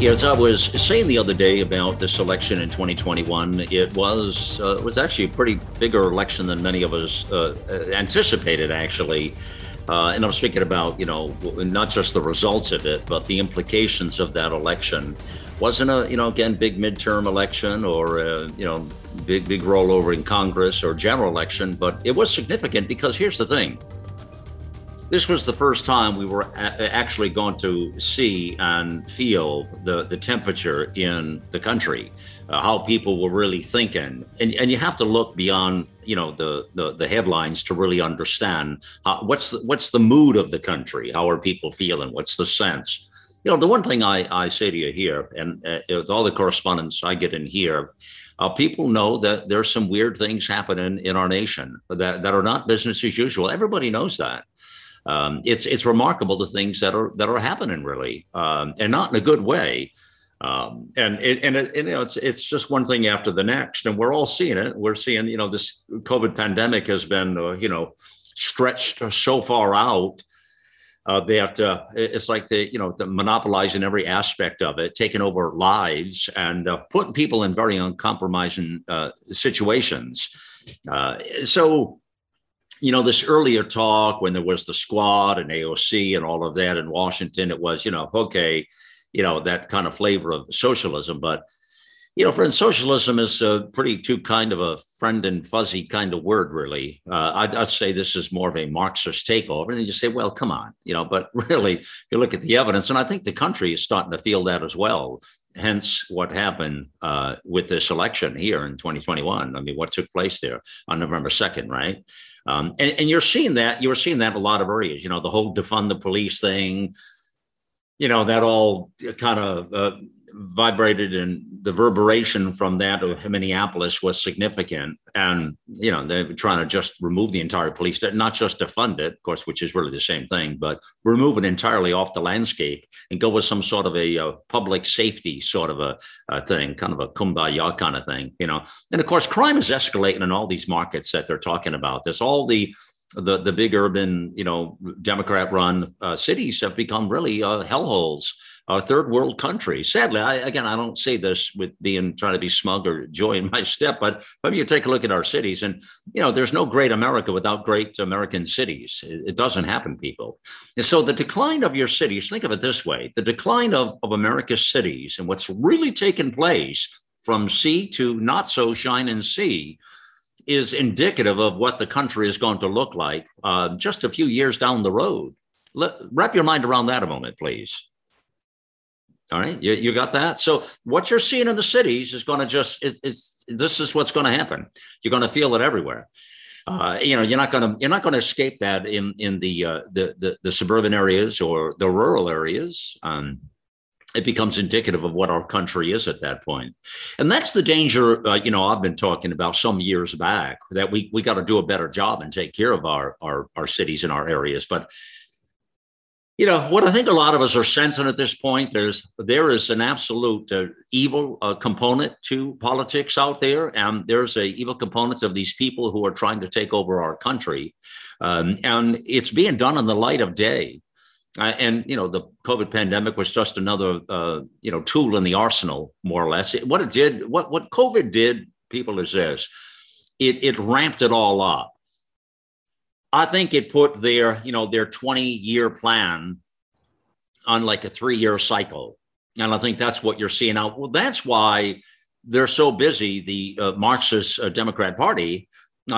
As I was saying the other day about this election in 2021, it was actually a pretty bigger election than many of us anticipated, actually. And I'm speaking about, not just the results of it, but the implications of that election. Wasn't a, big midterm election or, big rollover in Congress or general election, but it was significant because here's the thing. This was the first time we were actually going to see and feel the temperature in the country, how people were really thinking. And you have to look beyond, the headlines to really understand what's the mood of the country. How are people feeling? What's the sense? The one thing I say to you here, and with all the correspondence I get in here, people know that there's some weird things happening in our nation that are not business as usual. Everybody knows that. It's remarkable the things that are happening really, and not in a good way. It's just one thing after the next, and we're all seeing it. We're seeing, this COVID pandemic has been, stretched so far out that it's like the monopolizing every aspect of it, taking over lives and putting people in very uncompromising situations. So. This earlier talk when there was the squad and AOC and all of that in Washington, it was, that kind of flavor of socialism. But, friend, socialism is a pretty too kind of a friend and fuzzy kind of word, really. I'd say this is more of a Marxist takeover. And you say, well, come on, but really, you look at the evidence. And I think the country is starting to feel that as well. Hence what happened with this election here in 2021. I mean, what took place there on November 2nd, right? And you were seeing that in a lot of areas, the whole defund the police thing, that all kind of vibrated, and the reverberation from that of Minneapolis was significant. And, they were trying to just remove the entire police, not just defund it, of course, which is really the same thing, but remove it entirely off the landscape and go with some sort of a public safety sort of a thing, kind of a kumbaya kind of thing, And of course, crime is escalating in all these markets that they're talking about. There's all the big urban, Democrat-run cities have become really hellholes, third world countries. Sadly, I don't say this with trying to be smug or joy in my step, but maybe you take a look at our cities and, there's no great America without great American cities. It doesn't happen, people. And so the decline of your cities, think of it this way, the decline of America's cities and what's really taken place from sea to not so shine and sea is indicative of what the country is going to look like just a few years down the road. Wrap your mind around that a moment, please. All right. You got that. So what you're seeing in the cities is going to this is what's going to happen. You're going to feel it everywhere. You're not going to escape that in the suburban areas or the rural areas. It becomes indicative of what our country is at that point. And that's the danger, I've been talking about some years back, that we got to do a better job and take care of our cities and our areas. But, what I think a lot of us are sensing at this point, there is an absolute evil component to politics out there. And there's an evil component of these people who are trying to take over our country. And it's being done in the light of day. And the COVID pandemic was just another, tool in the arsenal, more or less. What COVID did, people, is this. It ramped it all up. I think it put their 20-year plan on like a 3-year cycle. And I think that's what you're seeing now. Well, that's why they're so busy, the Marxist Democrat Party.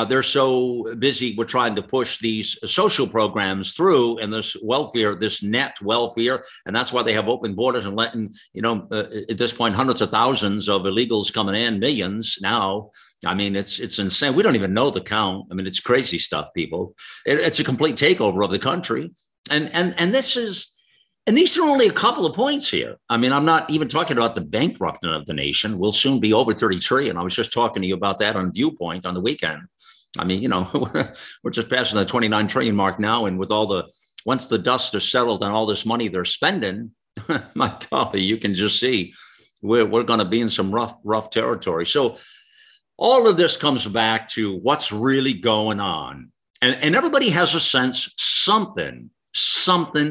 They're so busy with trying to push these social programs through and this net welfare. And that's why they have open borders and letting, at this point, hundreds of thousands of illegals coming in, millions now. I mean, it's insane. We don't even know the count. I mean, it's crazy stuff, people. It's a complete takeover of the country. And this is And these are only a couple of points here. I mean, I'm not even talking about the bankrupting of the nation. We'll soon be over 30 trillion. I was just talking to you about that on Viewpoint on the weekend. I mean, you know, we're just passing the 29 trillion mark now. And with all the, once the dust is settled on all this money they're spending, my golly, you can just see we're going to be in some rough territory. So all of this comes back to what's really going on. And everybody has a sense something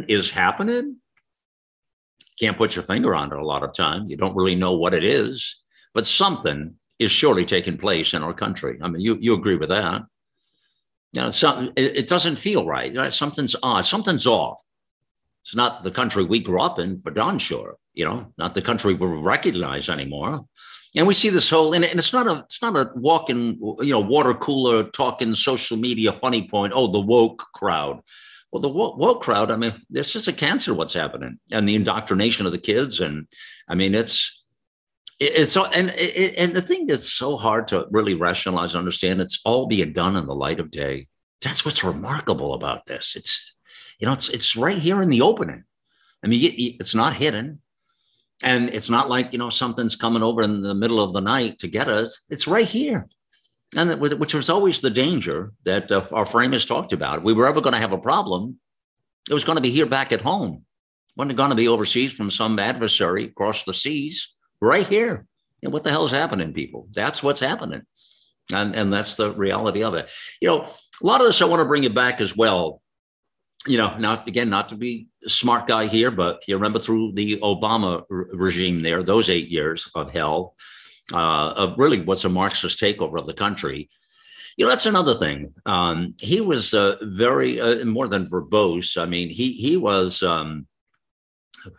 is happening. Can't put your finger on it a lot of time. You don't really know what it is, but something is surely taking place in our country. I mean, you agree with that. You know, it doesn't feel right. You know, something's odd. Something's off. It's not the country we grew up in, for darn sure. You know, not the country we recognize anymore. And we see this whole, and it's not a walking, you know, water cooler talking social media funny point. Oh, the woke crowd. Well, the woke crowd, I mean, this is a cancer, what's happening, and the indoctrination of the kids. And I mean, it's so, and the thing that's so hard to really rationalize and understand, it's all being done in the light of day. That's what's remarkable about this. It's, you know, it's right here in the opening. I mean, it's not hidden, and it's not like, you know, something's coming over in the middle of the night to get us. It's right here. And that, which was always the danger that our framers talked about. If we were ever going to have a problem, it was going to be here back at home. It wasn't going to be overseas from some adversary across the seas, right here. And what the hell is happening, people? That's what's happening. And that's the reality of it. You know, a lot of this, I want to bring you back as well. You know, not to be a smart guy here, but you remember through the Obama regime there, those 8 years of hell, of really what's a Marxist takeover of the country. You know, that's another thing. He was very, more than verbose. I mean, he was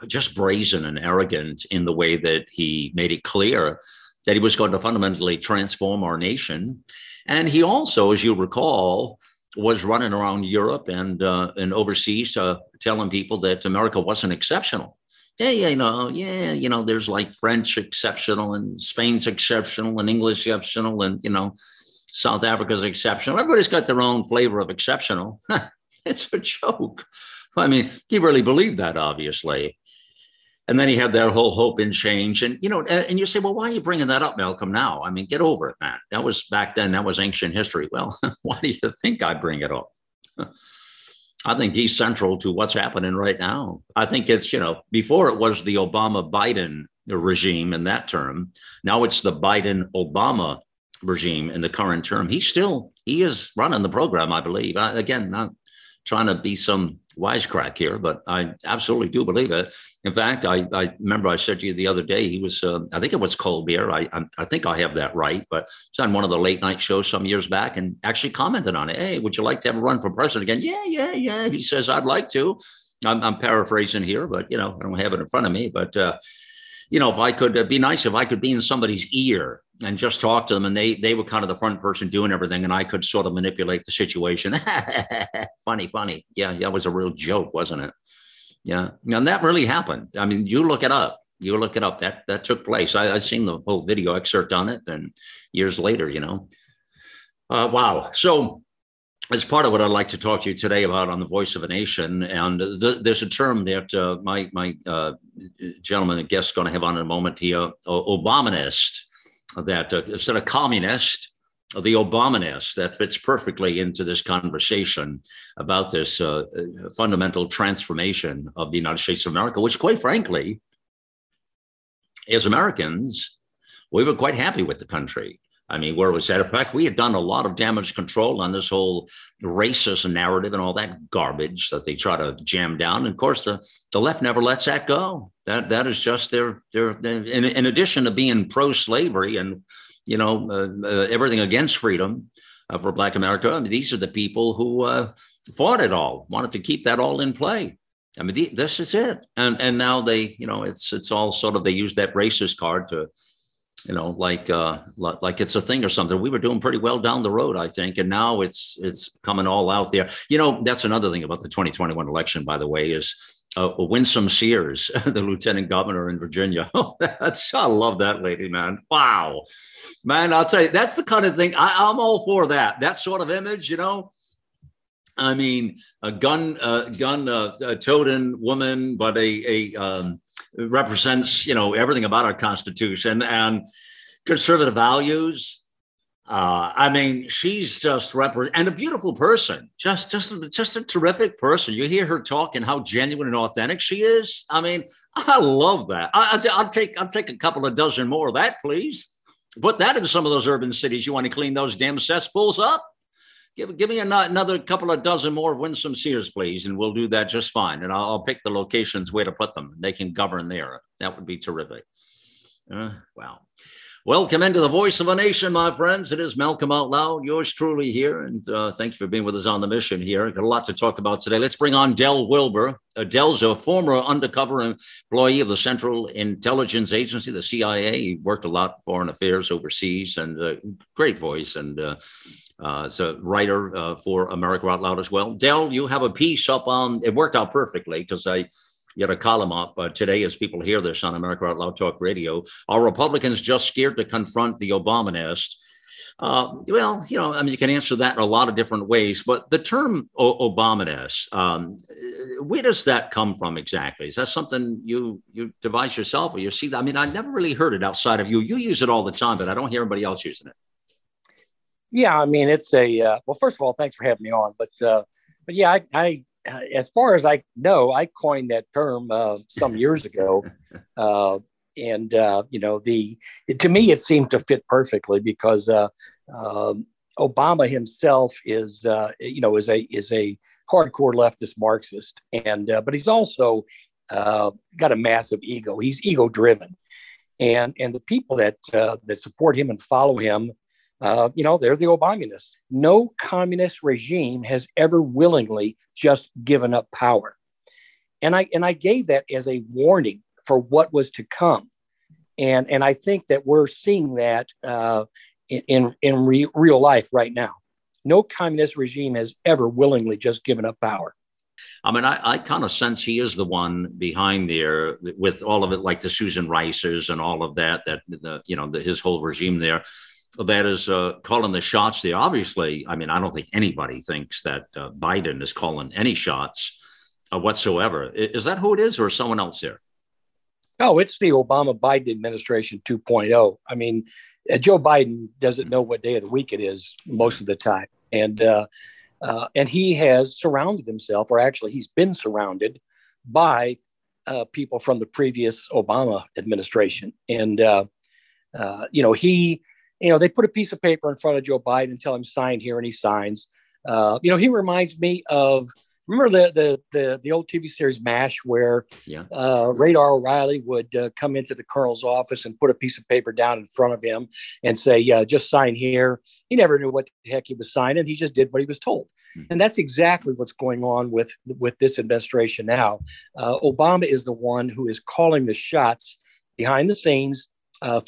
just brazen and arrogant in the way that he made it clear that he was going to fundamentally transform our nation. And he also, as you recall, was running around Europe and overseas telling people that America wasn't exceptional. Yeah, you know, there's like French exceptional and Spain's exceptional and English exceptional and, you know, South Africa's exceptional. Everybody's got their own flavor of exceptional. It's a joke. I mean, he really believed that, obviously. And then he had that whole hope in change. And, you know, and you say, well, why are you bringing that up, Malcolm, now? I mean, get over it, man. That was back then. That was ancient history. Well, why do you think I bring it up? I think he's central to what's happening right now. I think it's, you know, before it was the Obama-Biden regime in that term. Now it's the Biden-Obama regime in the current term. He is running the program, I believe. Again, not trying to be some wisecrack here, but I absolutely do believe it. In fact, I remember I said to you the other day, he was, I think it was Colbert. I think I have that right, but it's on one of the late night shows some years back and actually commented on it. Hey, would you like to have a run for president again? Yeah. He says, I'd like to. I'm paraphrasing here, but, you know, I don't have it in front of me. But, you know, if I could be nice, if I could be in somebody's ear and just talk to them, and they were kind of the front person doing everything, and I could sort of manipulate the situation. Funny. Yeah, that was a real joke, wasn't it? Yeah. And that really happened. I mean, you look it up. That took place. I've seen the whole video excerpt on it, and years later, you know. Wow. So as part of what I'd like to talk to you today about on The Voice of a Nation, and there's a term that my gentleman and guest is going to have on in a moment here, Obamunist. That instead of communist, the Obamunist, that fits perfectly into this conversation about this fundamental transformation of the United States of America, which, quite frankly, as Americans, we were quite happy with the country. I mean, where it was at, in fact, we had done a lot of damage control on this whole racist narrative and all that garbage that they try to jam down. And of course, the left never lets that go. That is just their in addition to being pro-slavery and, you know, everything against freedom for Black America. I mean, these are the people who fought it all, wanted to keep that all in play. I mean, this is it. And now they, you know, it's all sort of, they use that racist card to, you know, like it's a thing or something. We were doing pretty well down the road, I think. And now it's coming all out there. You know, that's another thing about the 2021 election, by the way, is Winsome Sears, the lieutenant governor in Virginia. I love that lady, man. Wow, man, I'll tell you, that's the kind of thing I'm all for that sort of image, you know. I mean, a gun-toting woman, but represents, you know, everything about our Constitution and conservative values. I mean, she's just and a beautiful person, just a terrific person. You hear her talk and how genuine and authentic she is. I mean, I love that. I'll take a couple of dozen more of that, please. Put that in some of those urban cities. You want to clean those damn cesspools up? Give me another couple of dozen more of Winsome Sears, please, and we'll do that just fine. And I'll pick the locations where to put them. They can govern there. That would be terrific. Wow. Welcome into the Voice of a Nation, my friends. It is Malcolm Out Loud, yours truly here. And thank you for being with us on the mission here. Got a lot to talk about today. Let's bring on Del Wilber. Del's a former undercover employee of the Central Intelligence Agency, the CIA. He worked a lot in foreign affairs overseas, and great voice. And he's a writer for America Out Loud as well. Del, you have a piece up on, it worked out perfectly because you had a column up today as people hear this on America Out Loud Talk Radio. Are Republicans just scared to confront the Obamunists? Well, you know, I mean, you can answer that in a lot of different ways, but the term Obamunists, where does that come from exactly? Is that something you devise yourself or you see that? I mean, I've never really heard it outside of you. You use it all the time, but I don't hear anybody else using it. Yeah, I mean, it's well, first of all, thanks for having me on. But yeah, I as far as I know, I coined that term some years ago. You know, to me, it seemed to fit perfectly because Obama himself is a hardcore leftist Marxist. And but he's also got a massive ego. He's ego driven. And the people that support him and follow him, you know, they're the Obamunists. No communist regime has ever willingly just given up power. And I gave that as a warning for what was to come. And I think that we're seeing that in real life right now. No communist regime has ever willingly just given up power. I mean, I kind of sense he is the one behind there with all of it, like the Susan Rice's and all of that, his whole regime there. That is calling the shots there. Obviously, I mean, I don't think anybody thinks that Biden is calling any shots whatsoever. Is that who it is or someone else there? Oh, it's the Obama-Biden administration 2.0. I mean, Joe Biden doesn't know what day of the week it is most of the time. And he has surrounded himself, or actually he's been surrounded by people from the previous Obama administration. And, you know, they put a piece of paper in front of Joe Biden and tell him sign here, and he signs. You know, he reminds me of, remember the old TV series MASH, where Radar O'Reilly would come into the colonel's office and put a piece of paper down in front of him and say, "Yeah, just sign here." He never knew what the heck he was signing. He just did what he was told. And that's exactly what's going on with this administration now. Obama is the one who is calling the shots behind the scenes,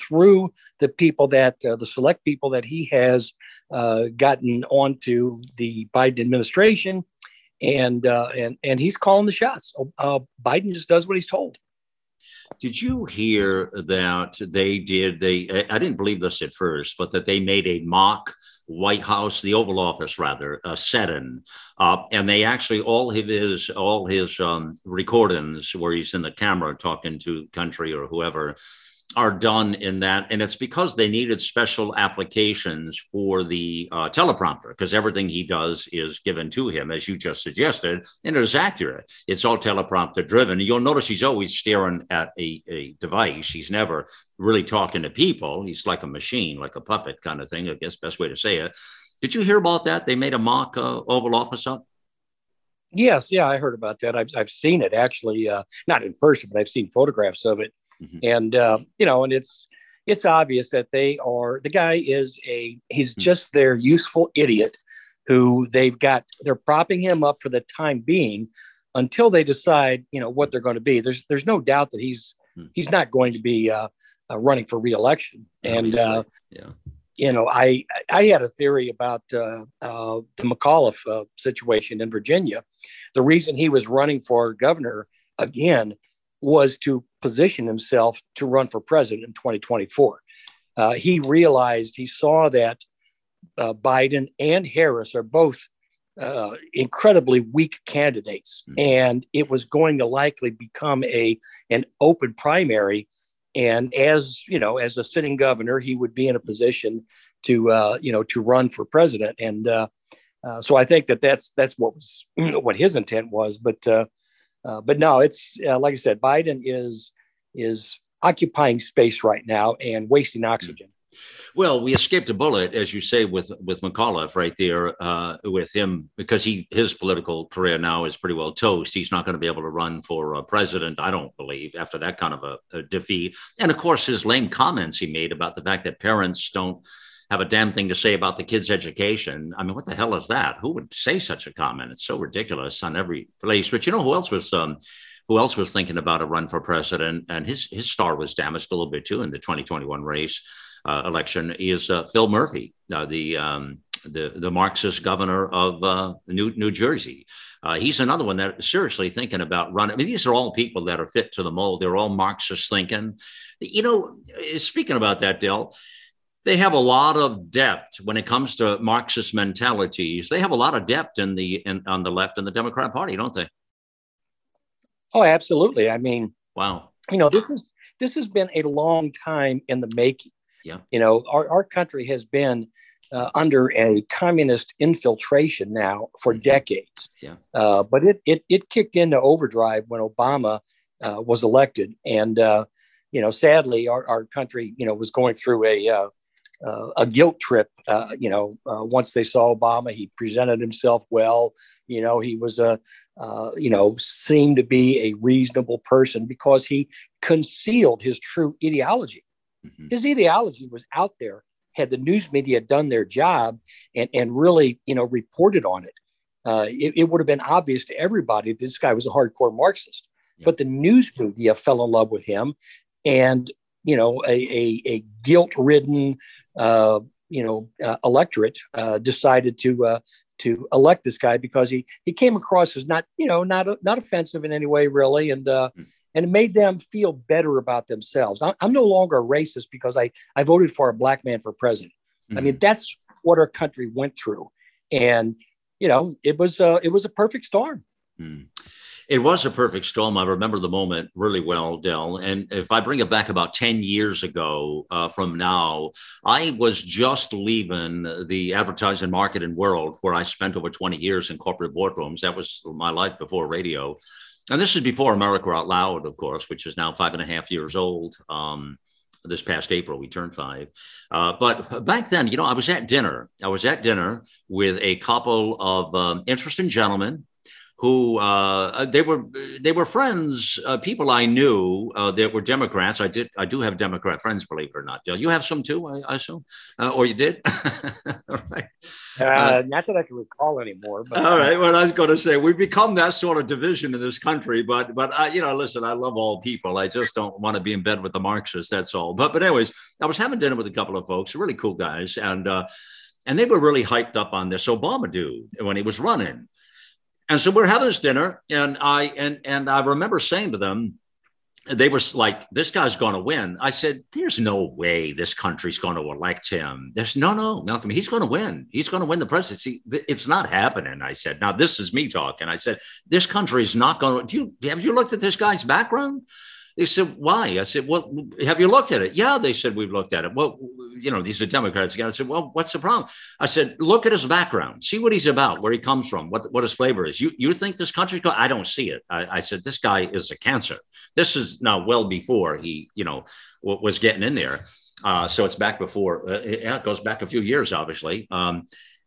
through the people the select people that he has gotten onto the Biden administration, and he's calling the shots. Biden just does what he's told. Did you hear that I didn't believe this at first, but that they made a mock White House, the Oval Office, rather, set-in. And they actually, all his recordings where he's in the camera talking to country or whoever, are done in that. And it's because they needed special applications for the teleprompter, because everything he does is given to him, as you just suggested, and it is accurate. It's all teleprompter driven. You'll notice he's always staring at a device. He's never really talking to people. He's like a machine, like a puppet kind of thing, I guess, best way to say it. Did you hear about that? They made a mock Oval Office up? Yes. Yeah, I heard about that. I've seen it actually, not in person, but I've seen photographs of it. And, you know, and it's obvious that he's just their useful idiot who they're propping him up for the time being until they decide, you know, what they're going to be. There's no doubt that he's not going to be running for reelection. And, you know, I had a theory about the McAuliffe situation in Virginia. The reason he was running for governor again was to position himself to run for president in 2024. He saw that Biden and Harris are both incredibly weak candidates. And it was going to likely become an open primary. And as, you know, as a sitting governor, he would be in a position to run for president. And so I think that's what his intent was. But no, it's like I said, Biden is occupying space right now and wasting oxygen. Well, we escaped a bullet, as you say, with McAuliffe right there, with him, because his political career now is pretty well toast. He's not going to be able to run for president, I don't believe, after that kind of a defeat. And of course, his lame comments he made about the fact that parents don't have a damn thing to say about the kids' education. I mean, what the hell is that? Who would say such a comment? It's so ridiculous on every place. But you know who else was thinking about a run for president, and his star was damaged a little bit too in the 2021 race. Election is Phil Murphy, the Marxist governor of New Jersey. He's another one that is seriously thinking about running. I mean, these are all people that are fit to the mold. They're all Marxist thinking. You know, speaking about that, Dale, they have a lot of depth when it comes to Marxist mentalities. They have a lot of depth on the left in the Democrat Party, don't they? Oh, absolutely. I mean, wow. You know, this has been a long time in the making. Yeah. You know, our country has been under a communist infiltration now for decades. Yeah. But it kicked into overdrive when Obama was elected. And, you know, sadly, our country, you know, was going through a guilt trip. Once they saw Obama, he presented himself well. You know, he was seemed to be a reasonable person because he concealed his true ideology. His ideology was out there. Had the news media done their job and really, you know, reported on it, it would have been obvious to everybody this guy was a hardcore Marxist. Yeah. But the news media fell in love with him, and you know, a guilt-ridden, electorate decided to elect this guy because he came across as not offensive in any way, really, and. And it made them feel better about themselves. I'm no longer a racist because I voted for a black man for president. Mm-hmm. I mean, that's what our country went through. And, you know, it was a perfect storm. Mm. It was a perfect storm. I remember the moment really well, Del. And if I bring it back about 10 years ago from now, I was just leaving the advertising marketing world where I spent over 20 years in corporate boardrooms. That was my life before radio. And this is before America Out Loud, of course, which is now 5.5 years old. This past April, we turned 5. But back then, you know, I was at dinner with a couple of interesting gentlemen who they were friends, people I knew that were Democrats. I do have Democrat friends, believe it or not. Dale, you have some too, I assume, or you did? All right. Not that I can recall anymore. But, all right. Well, I was going to say we've become that sort of division in this country. But I, you know, listen, I love all people. I just don't want to be in bed with the Marxists. That's all. But anyways, I was having dinner with a couple of folks, really cool guys, and they were really hyped up on this Obama dude when he was running. And so we're having this dinner, and I remember saying to them, they were like, this guy's going to win. I said, there's no way this country's going to elect him. There's no, Malcolm, he's going to win. He's going to win the presidency. It's not happening, I said. Now, this is me talking. I said, this country's not going to. Have you looked at this guy's background? They said, why? I said, well, have you looked at it? Yeah, they said, we've looked at it. Well, you know, these are Democrats again. I said, well, what's the problem? I said, look at his background. See what he's about, where he comes from, what his flavor is. You think this country's going? I don't see it. I said, this guy is a cancer. This is now well before he, you know, was getting in there. So it's back before, it goes back a few years, obviously.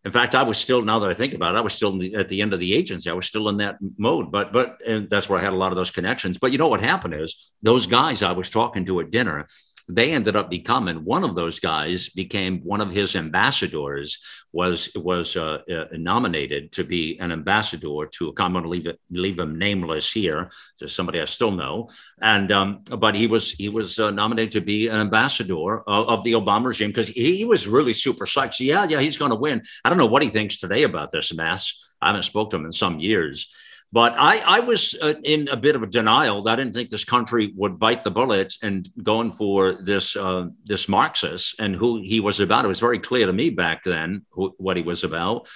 In fact, I was still, now that I think about it, I was still at the end of the agency. I was still in that mode, but and that's where I had a lot of those connections. But you know what happened is those guys I was talking to at dinner, they ended up becoming, one of those guys became one of his ambassadors, was nominated to be an ambassador to a common, leave him nameless here, to somebody I still know. And but he was nominated to be an ambassador of the Obama regime because he was really super psyched. So, yeah, he's going to win. I don't know what he thinks today about this mess. I haven't spoke to him in some years. But I was in a bit of a denial. I didn't think this country would bite the bullets and going for this Marxist and who he was about. It was very clear to me back then what he was about.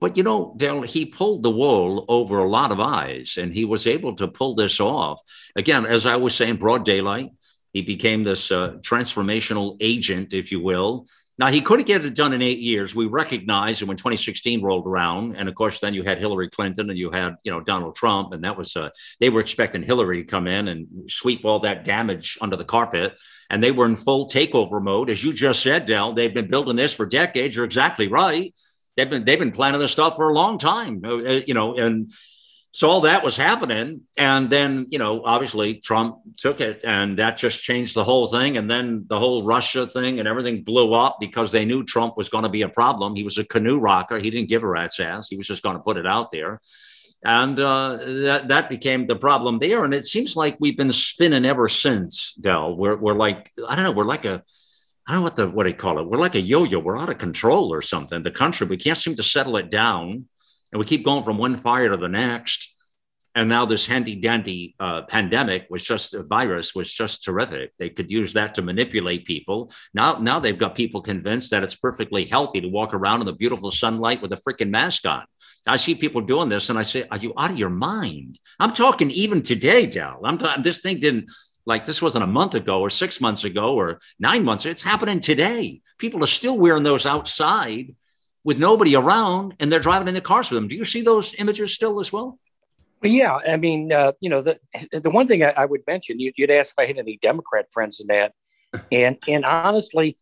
But, you know, Del, he pulled the wool over a lot of eyes, and he was able to pull this off. Again, as I was saying, broad daylight. He became this transformational agent, if you will. Now, he could have get it done in 8 years. We recognize that when 2016 rolled around, and of course, then you had Hillary Clinton and you had, you know, Donald Trump, and that was they were expecting Hillary to come in and sweep all that damage under the carpet. And they were in full takeover mode. As you just said, Del, they've been building this for decades. You're exactly right. They've been planning this stuff for a long time, you know, and so all that was happening. And then, you know, obviously Trump took it, and that just changed the whole thing. And then the whole Russia thing and everything blew up because they knew Trump was going to be a problem. He was a canoe rocker. He didn't give a rat's ass. He was just going to put it out there. And that became the problem there. And it seems like we've been spinning ever since, Del. We're like, I don't know, we're like a, I don't know what they call it. We're like a yo-yo. We're out of control or something. The country, we can't seem to settle it down. And we keep going from one fire to the next. And now this handy-dandy pandemic was just a virus, was just terrific. They could use that to manipulate people. Now they've got people convinced that it's perfectly healthy to walk around in the beautiful sunlight with a freaking mask on. I see people doing this, and I say, are you out of your mind? I'm talking even today, Del. This thing didn't, like, this wasn't a month ago or 6 months ago or 9 months. It's happening today. People are still wearing those outside with nobody around, and they're driving in their cars with them. Do you see those images still as well? Yeah. I mean, you know, the one thing I would mention, you'd ask if I had any Democrat friends in that. And honestly,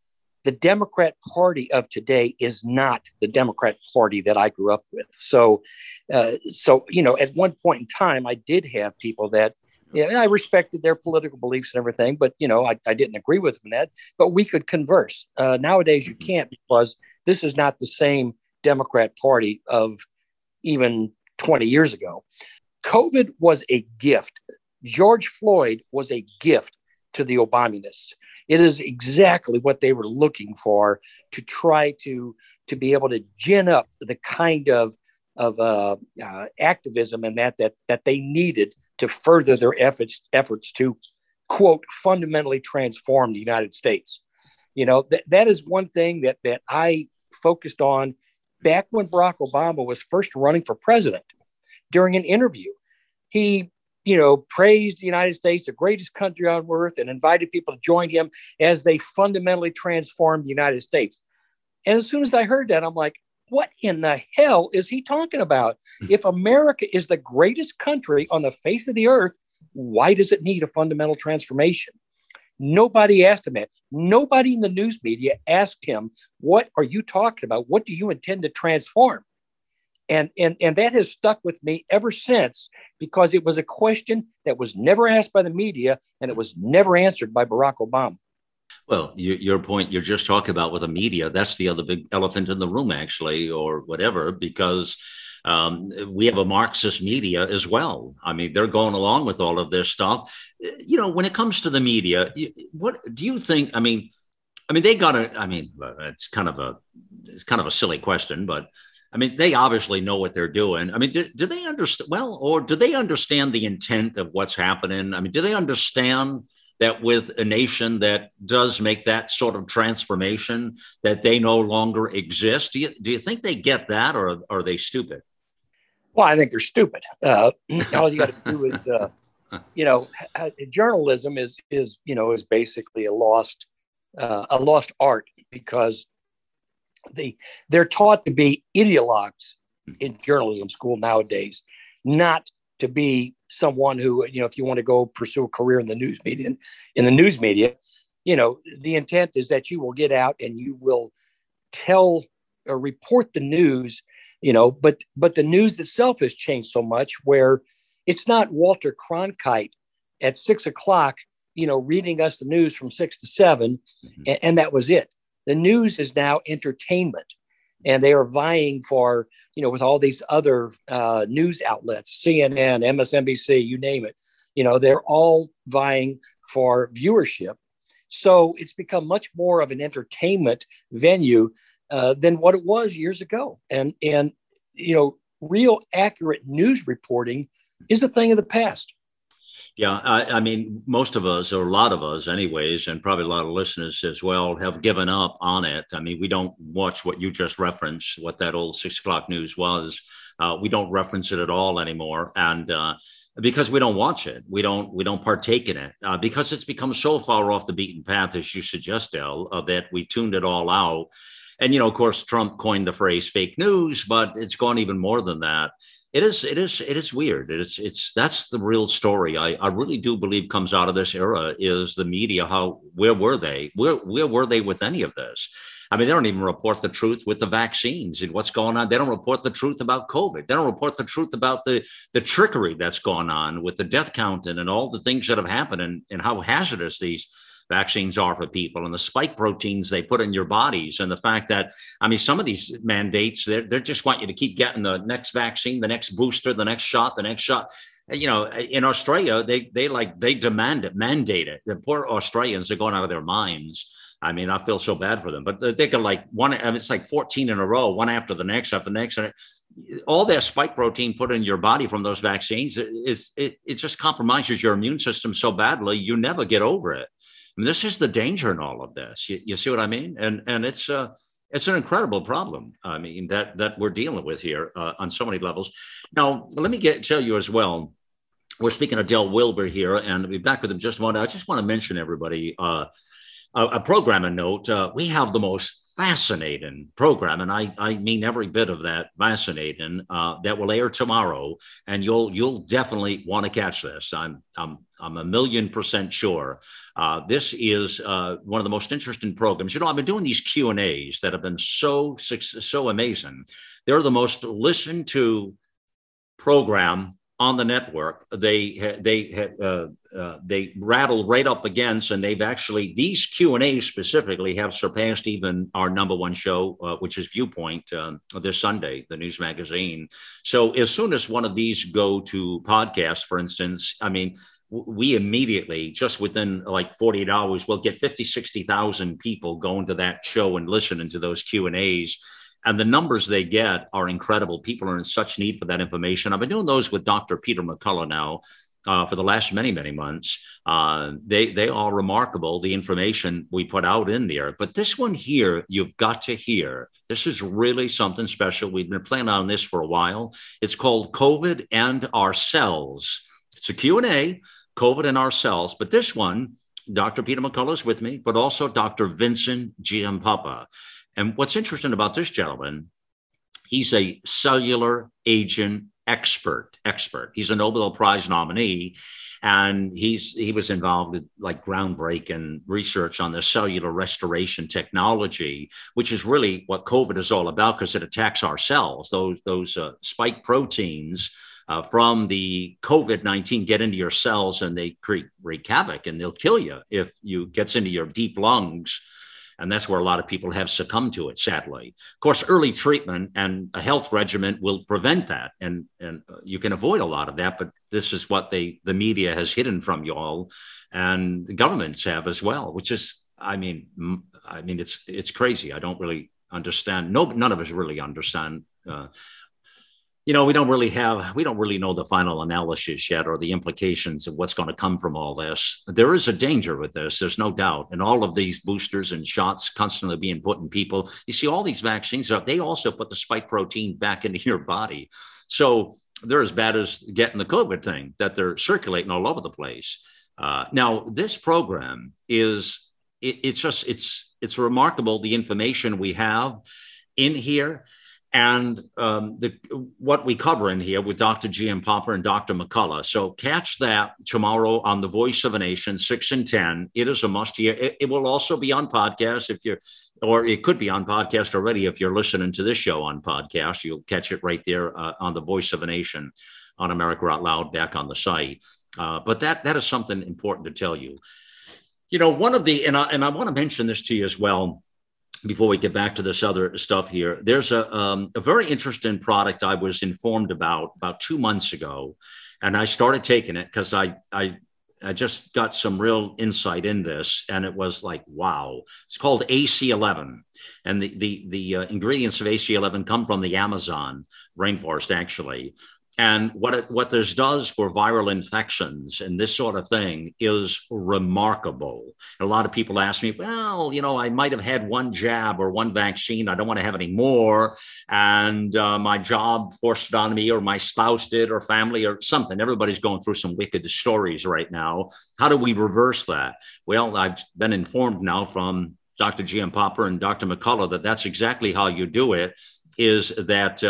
the Democrat Party of today is not the Democrat Party that I grew up with. So you know, at one point in time, I did have people that, yeah, I respected their political beliefs and everything, but, you know, I didn't agree with them in that, but we could converse. Nowadays, you can't, because this is not the same Democrat Party of even 20 years ago. COVID was a gift. George Floyd was a gift to the Obamunists. It is exactly what they were looking for, to try to be able to gin up the kind of activism and that they needed to further their efforts to, quote, fundamentally transform the United States. You know, that is one thing that I focused on back when Barack Obama was first running for president. During an interview, he, you know, praised the United States, the greatest country on earth, and invited people to join him as they fundamentally transformed the United States. And as soon as I heard that, I'm like, what in the hell is he talking about? If America is the greatest country on the face of the earth, why does it need a fundamental transformation? Nobody asked him that. Nobody in the news media asked him, what are you talking about? What do you intend to transform? And that has stuck with me ever since, because it was a question that was never asked by the media, and it was never answered by Barack Obama. Well, your point you're just talking about with the media, that's the other big elephant in the room, actually, or whatever, because we have a Marxist media as well. I mean, they're going along with all of this stuff. You know, when it comes to the media, what do you think? I mean, they got to, I mean, it's kind of a silly question, but I mean, they obviously know what they're doing. I mean, do they understand? Well, or do they understand the intent of what's happening? I mean, do they understand that with a nation that does make that sort of transformation, that they no longer exist? Do you think they get that, or are they stupid? Well, I think they're stupid. All you got to do is, you know, journalism is basically a lost art, because they're taught to be ideologues in journalism school nowadays, not to be someone who, you know, if you want to go pursue a career in the news media, you know, the intent is that you will get out and you will tell or report the news, you know, but the news itself has changed so much, where it's not Walter Cronkite at 6 o'clock, you know, reading us the news from 6 to 7. Mm-hmm. and that was it. The news is now entertainment, and they are vying for, you know, with all these other news outlets, CNN, MSNBC, you name it, you know, they're all vying for viewership. So it's become much more of an entertainment venue than what it was years ago. And, you know, real accurate news reporting is a thing of the past. Yeah, I mean, most of us, or a lot of us anyways, and probably a lot of listeners as well, have given up on it. I mean, we don't watch what you just referenced, what that old 6 o'clock news was. We don't reference it at all anymore. And because we don't watch it, we don't partake in it because it's become so far off the beaten path, as you suggest, Del, that we tuned it all out. And, you know, of course, Trump coined the phrase fake news, but it's gone even more than that. It is weird. That's the real story. I really do believe comes out of this era is the media. Where were they? Where were they with any of this? I mean, they don't even report the truth with the vaccines and what's going on. They don't report the truth about COVID. They don't report the truth about the trickery that's gone on with the death count and all the things that have happened and how hazardous these vaccines are for people, and the spike proteins they put in your bodies, and the fact that, I mean, some of these mandates, they just want you to keep getting the next vaccine, the next booster, the next shot. You know, in Australia, they demand it, mandate it. The poor Australians are going out of their minds. I mean, I feel so bad for them, but they could like one, I mean, it's like 14 in a row, one after the next. And all their spike protein put in your body from those vaccines, it just compromises your immune system so badly, you never get over it. And this is the danger in all of this. You see what I mean? And it's an incredible problem. I mean, that we're dealing with here on so many levels. Now, let me tell you as well, we're speaking of Del Wilber here, and we'll be back with him just a moment. I just want to mention, everybody, a programmer note. We have the most fascinating program, and I mean every bit of that fascinating, that will air tomorrow, and you'll definitely want to catch this. I'm 1,000,000% sure. This is one of the most interesting programs. You know, I've been doing these Q&As that have been so amazing. They're the most listened to program on the network. They rattle right up against, and they've actually, these Q&As specifically have surpassed even our number one show, which is Viewpoint this Sunday, the news magazine. So as soon as one of these go to podcasts, for instance, I mean, we immediately, just within like 48 hours, we'll get 50, 60,000 people going to that show and listening to those Q&As. And the numbers they get are incredible. People are in such need for that information. I've been doing those with Dr. Peter McCullough now for the last many months. They are remarkable, the information we put out in there. But this one here, you've got to hear. This is really something special. We've been planning on this for a while. It's called COVID and Ourselves. It's a Q&A, COVID and Ourselves. But this one, Dr. Peter McCullough is with me, but also Dr. Vincent Giampapa. And what's interesting about this gentleman, he's a cellular agent expert. He's a Nobel Prize nominee, and he was involved with like groundbreaking research on the cellular restoration technology, which is really what COVID is all about, because it attacks our cells. Those spike proteins from the COVID-19 get into your cells, and they wreak havoc, and they'll kill you if you gets into your deep lungs. And that's where a lot of people have succumbed to it, sadly. Of course, early treatment and a health regimen will prevent that. And you can avoid a lot of that. But this is what the media has hidden from you all, and the governments have as well, which is, I mean, it's crazy. I don't really understand. No, none of us really understand. You know, we don't really know the final analysis yet, or the implications of what's going to come from all this. There is a danger with this. There's no doubt. And all of these boosters and shots constantly being put in people. You see all these vaccines, they also put the spike protein back into your body. So they're as bad as getting the COVID thing, that they're circulating all over the place. Now, this program is, it's remarkable, the information we have in here. And what we cover in here with Dr. Giampapa and Dr. McCullough. So catch that tomorrow on The Voice of a Nation, 6 and 10. It is a must hear. It will also be on podcast or it could be on podcast already. If you're listening to this show on podcast, you'll catch it right there on The Voice of a Nation on America Out Loud, back on the site. But that is something important to tell you. You know, one of the, and I want to mention this to you as well, before we get back to this other stuff here. There's a very interesting product I was informed about 2 months ago, and I started taking it because I just got some real insight in this, and it was like, wow. It's called AC11, and the ingredients of AC11 come from the Amazon rainforest, actually. And what this does for viral infections and this sort of thing is remarkable. A lot of people ask me, well, you know, I might have had one jab or one vaccine. I don't want to have any more. And my job forced it on me, or my spouse did, or family or something. Everybody's going through some wicked stories right now. How do we reverse that? Well, I've been informed now from Dr. Giampapa and Dr. McCullough that that's exactly how you do it, is that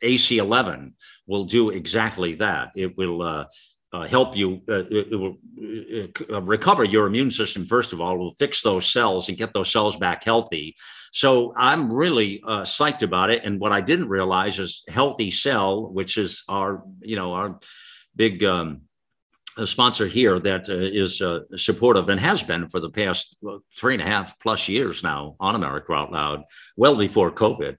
AC11 will do exactly that. It will help you. It will recover your immune system, first of all. It will fix those cells and get those cells back healthy. So I'm really psyched about it. And what I didn't realize is Healthy Cell, which is our, you know, our big sponsor here that is supportive and has been for the past 3.5+ years now on America Out Loud, well before COVID.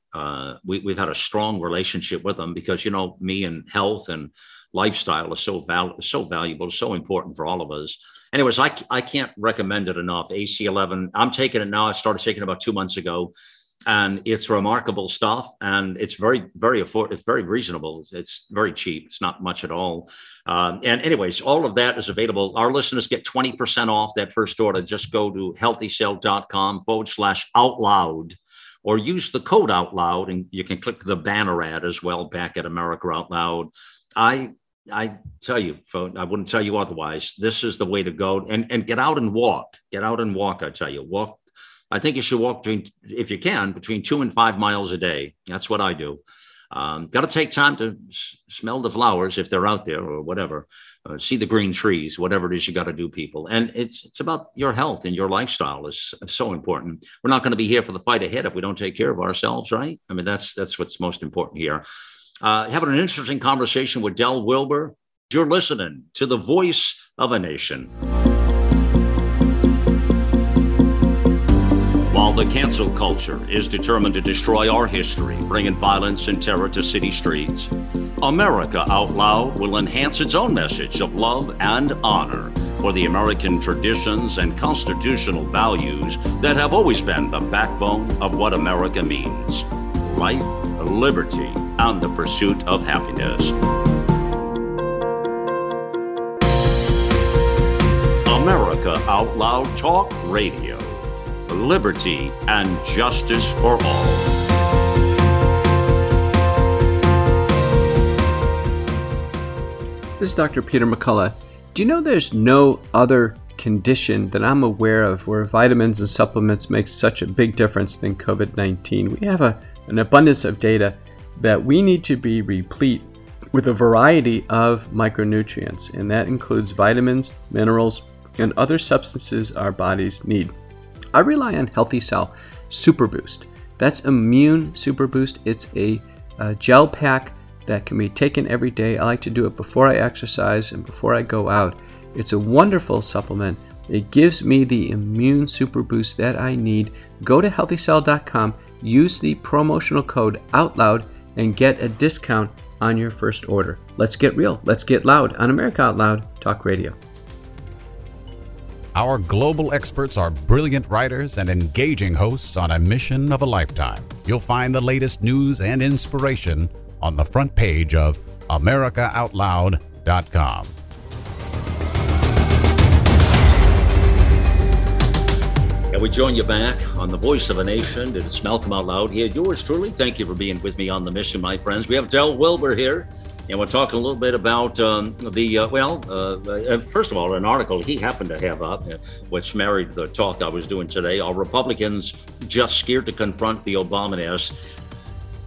We've had a strong relationship with them because, you know, me and health and lifestyle is so valuable, so important for all of us. Anyways, I can't recommend it enough. AC11, I'm taking it now. I started taking it about 2 months ago. And it's remarkable stuff, and it's very affordable. It's very reasonable. It's very cheap. It's not much at all. And anyways, all of that is available. Our listeners get 20% off that first order. Just go to healthycell.com/outloud, or use the code OUTLOUD, and you can click the banner ad as well back at America Out Loud. I tell you, I wouldn't tell you otherwise. This is the way to go, and get out and walk. Get out and walk. I tell you, walk. I think you should walk if you can, between 2 and 5 miles a day. That's what I do. Got to take time to smell the flowers if they're out there or whatever, see the green trees, whatever it is you got to do, people. And it's about your health, and your lifestyle is so important. We're not going to be here for the fight ahead if we don't take care of ourselves, right? I mean, that's what's most important here. Having an interesting conversation with Del Wilber. You're listening to The Voice of a Nation. While the cancel culture is determined to destroy our history, bringing violence and terror to city streets, America Out Loud will enhance its own message of love and honor for the American traditions and constitutional values that have always been the backbone of what America means: life, liberty, and the pursuit of happiness. America Out Loud Talk Radio. Liberty and justice for all. This is Dr. Peter McCullough. Do you know there's no other condition that I'm aware of where vitamins and supplements make such a big difference than COVID-19? We have an abundance of data that we need to be replete with a variety of micronutrients, and that includes vitamins, minerals, and other substances our bodies need. I rely on Healthy Cell Super Boost. That's Immune Super Boost. It's a gel pack that can be taken every day. I like to do it before I exercise and before I go out. It's a wonderful supplement. It gives me the Immune Super Boost that I need. Go to healthycell.com, use the promotional code OUTLOUD, and get a discount on your first order. Let's get real. Let's get loud on America Out Loud Talk Radio. Our global experts are brilliant writers and engaging hosts on a mission of a lifetime. You'll find the latest news and inspiration on the front page of AmericaOutloud.com. And we join you back on The Voice of a Nation. It's Malcolm Out Loud here. Yours truly. Thank you for being with me on the mission, my friends. We have Del Wilber here. And we're talking a little bit about first of all, an article he happened to have up, which married the talk I was doing today. Are Republicans just scared to confront the Obamunists?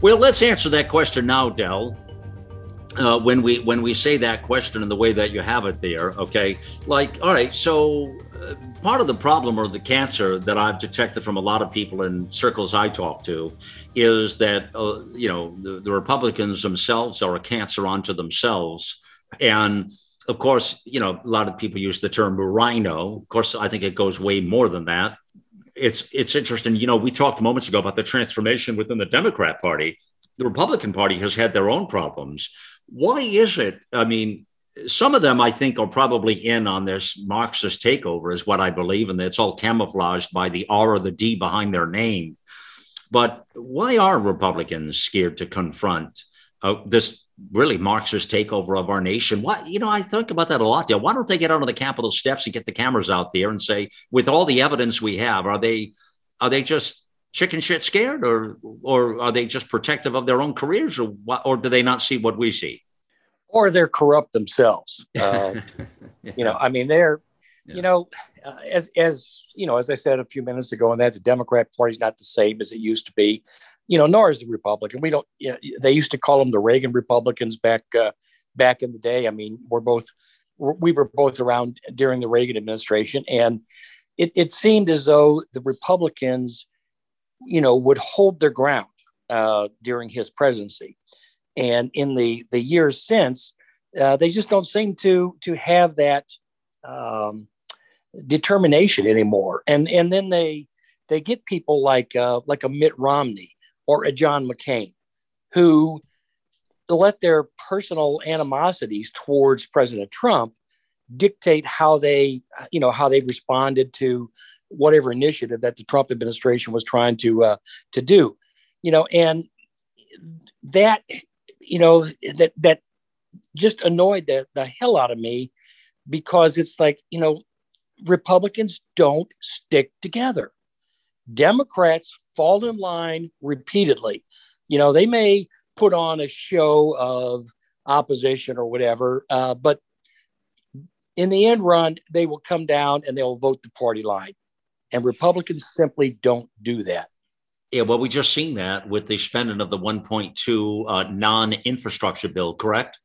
Well, let's answer that question now, Del. When we say that question in the way that you have it there, okay? Like, all right, so part of the problem or the cancer that I've detected from a lot of people in circles I talk to is that, the Republicans themselves are a cancer onto themselves. And of course, you know, a lot of people use the term rhino. Of course, I think it goes way more than that. It's interesting. You know, we talked moments ago about the transformation within the Democrat Party. The Republican Party has had their own problems. Why is it? I mean, some of them, I think, are probably in on this Marxist takeover is what I believe. And it's all camouflaged by the R or the D behind their name. But why are Republicans scared to confront this really Marxist takeover of our nation. Why, you know, I think about that a lot. Why don't they get out on the Capitol steps and get the cameras out there and say, with all the evidence we have, are they just chicken shit scared, or are they just protective of their own careers, or do they not see what we see? Or they're corrupt themselves. Yeah. You know, I mean, they're, you know, as you know, as I said a few minutes ago, and that the Democrat Party's not the same as it used to be. You know, nor is the Republican. We don't. You know, they used to call them the Reagan Republicans back in the day. I mean, we were both around during the Reagan administration, and it seemed as though the Republicans, you know, would hold their ground during his presidency, and in the years since, they just don't seem to have that determination anymore. And then they get people like a Mitt Romney or a John McCain, who let their personal animosities towards President Trump dictate how they responded to whatever initiative that the Trump administration was trying to do, you know, and that, you know, that just annoyed the hell out of me, because it's like, you know, Republicans don't stick together. Democrats fall in line repeatedly. You know, they may put on a show of opposition or whatever, but in the end run, they will come down and they'll vote the party line. And Republicans simply don't do that. Yeah, well, we just seen that with the spending of the 1.2 non-infrastructure bill, correct?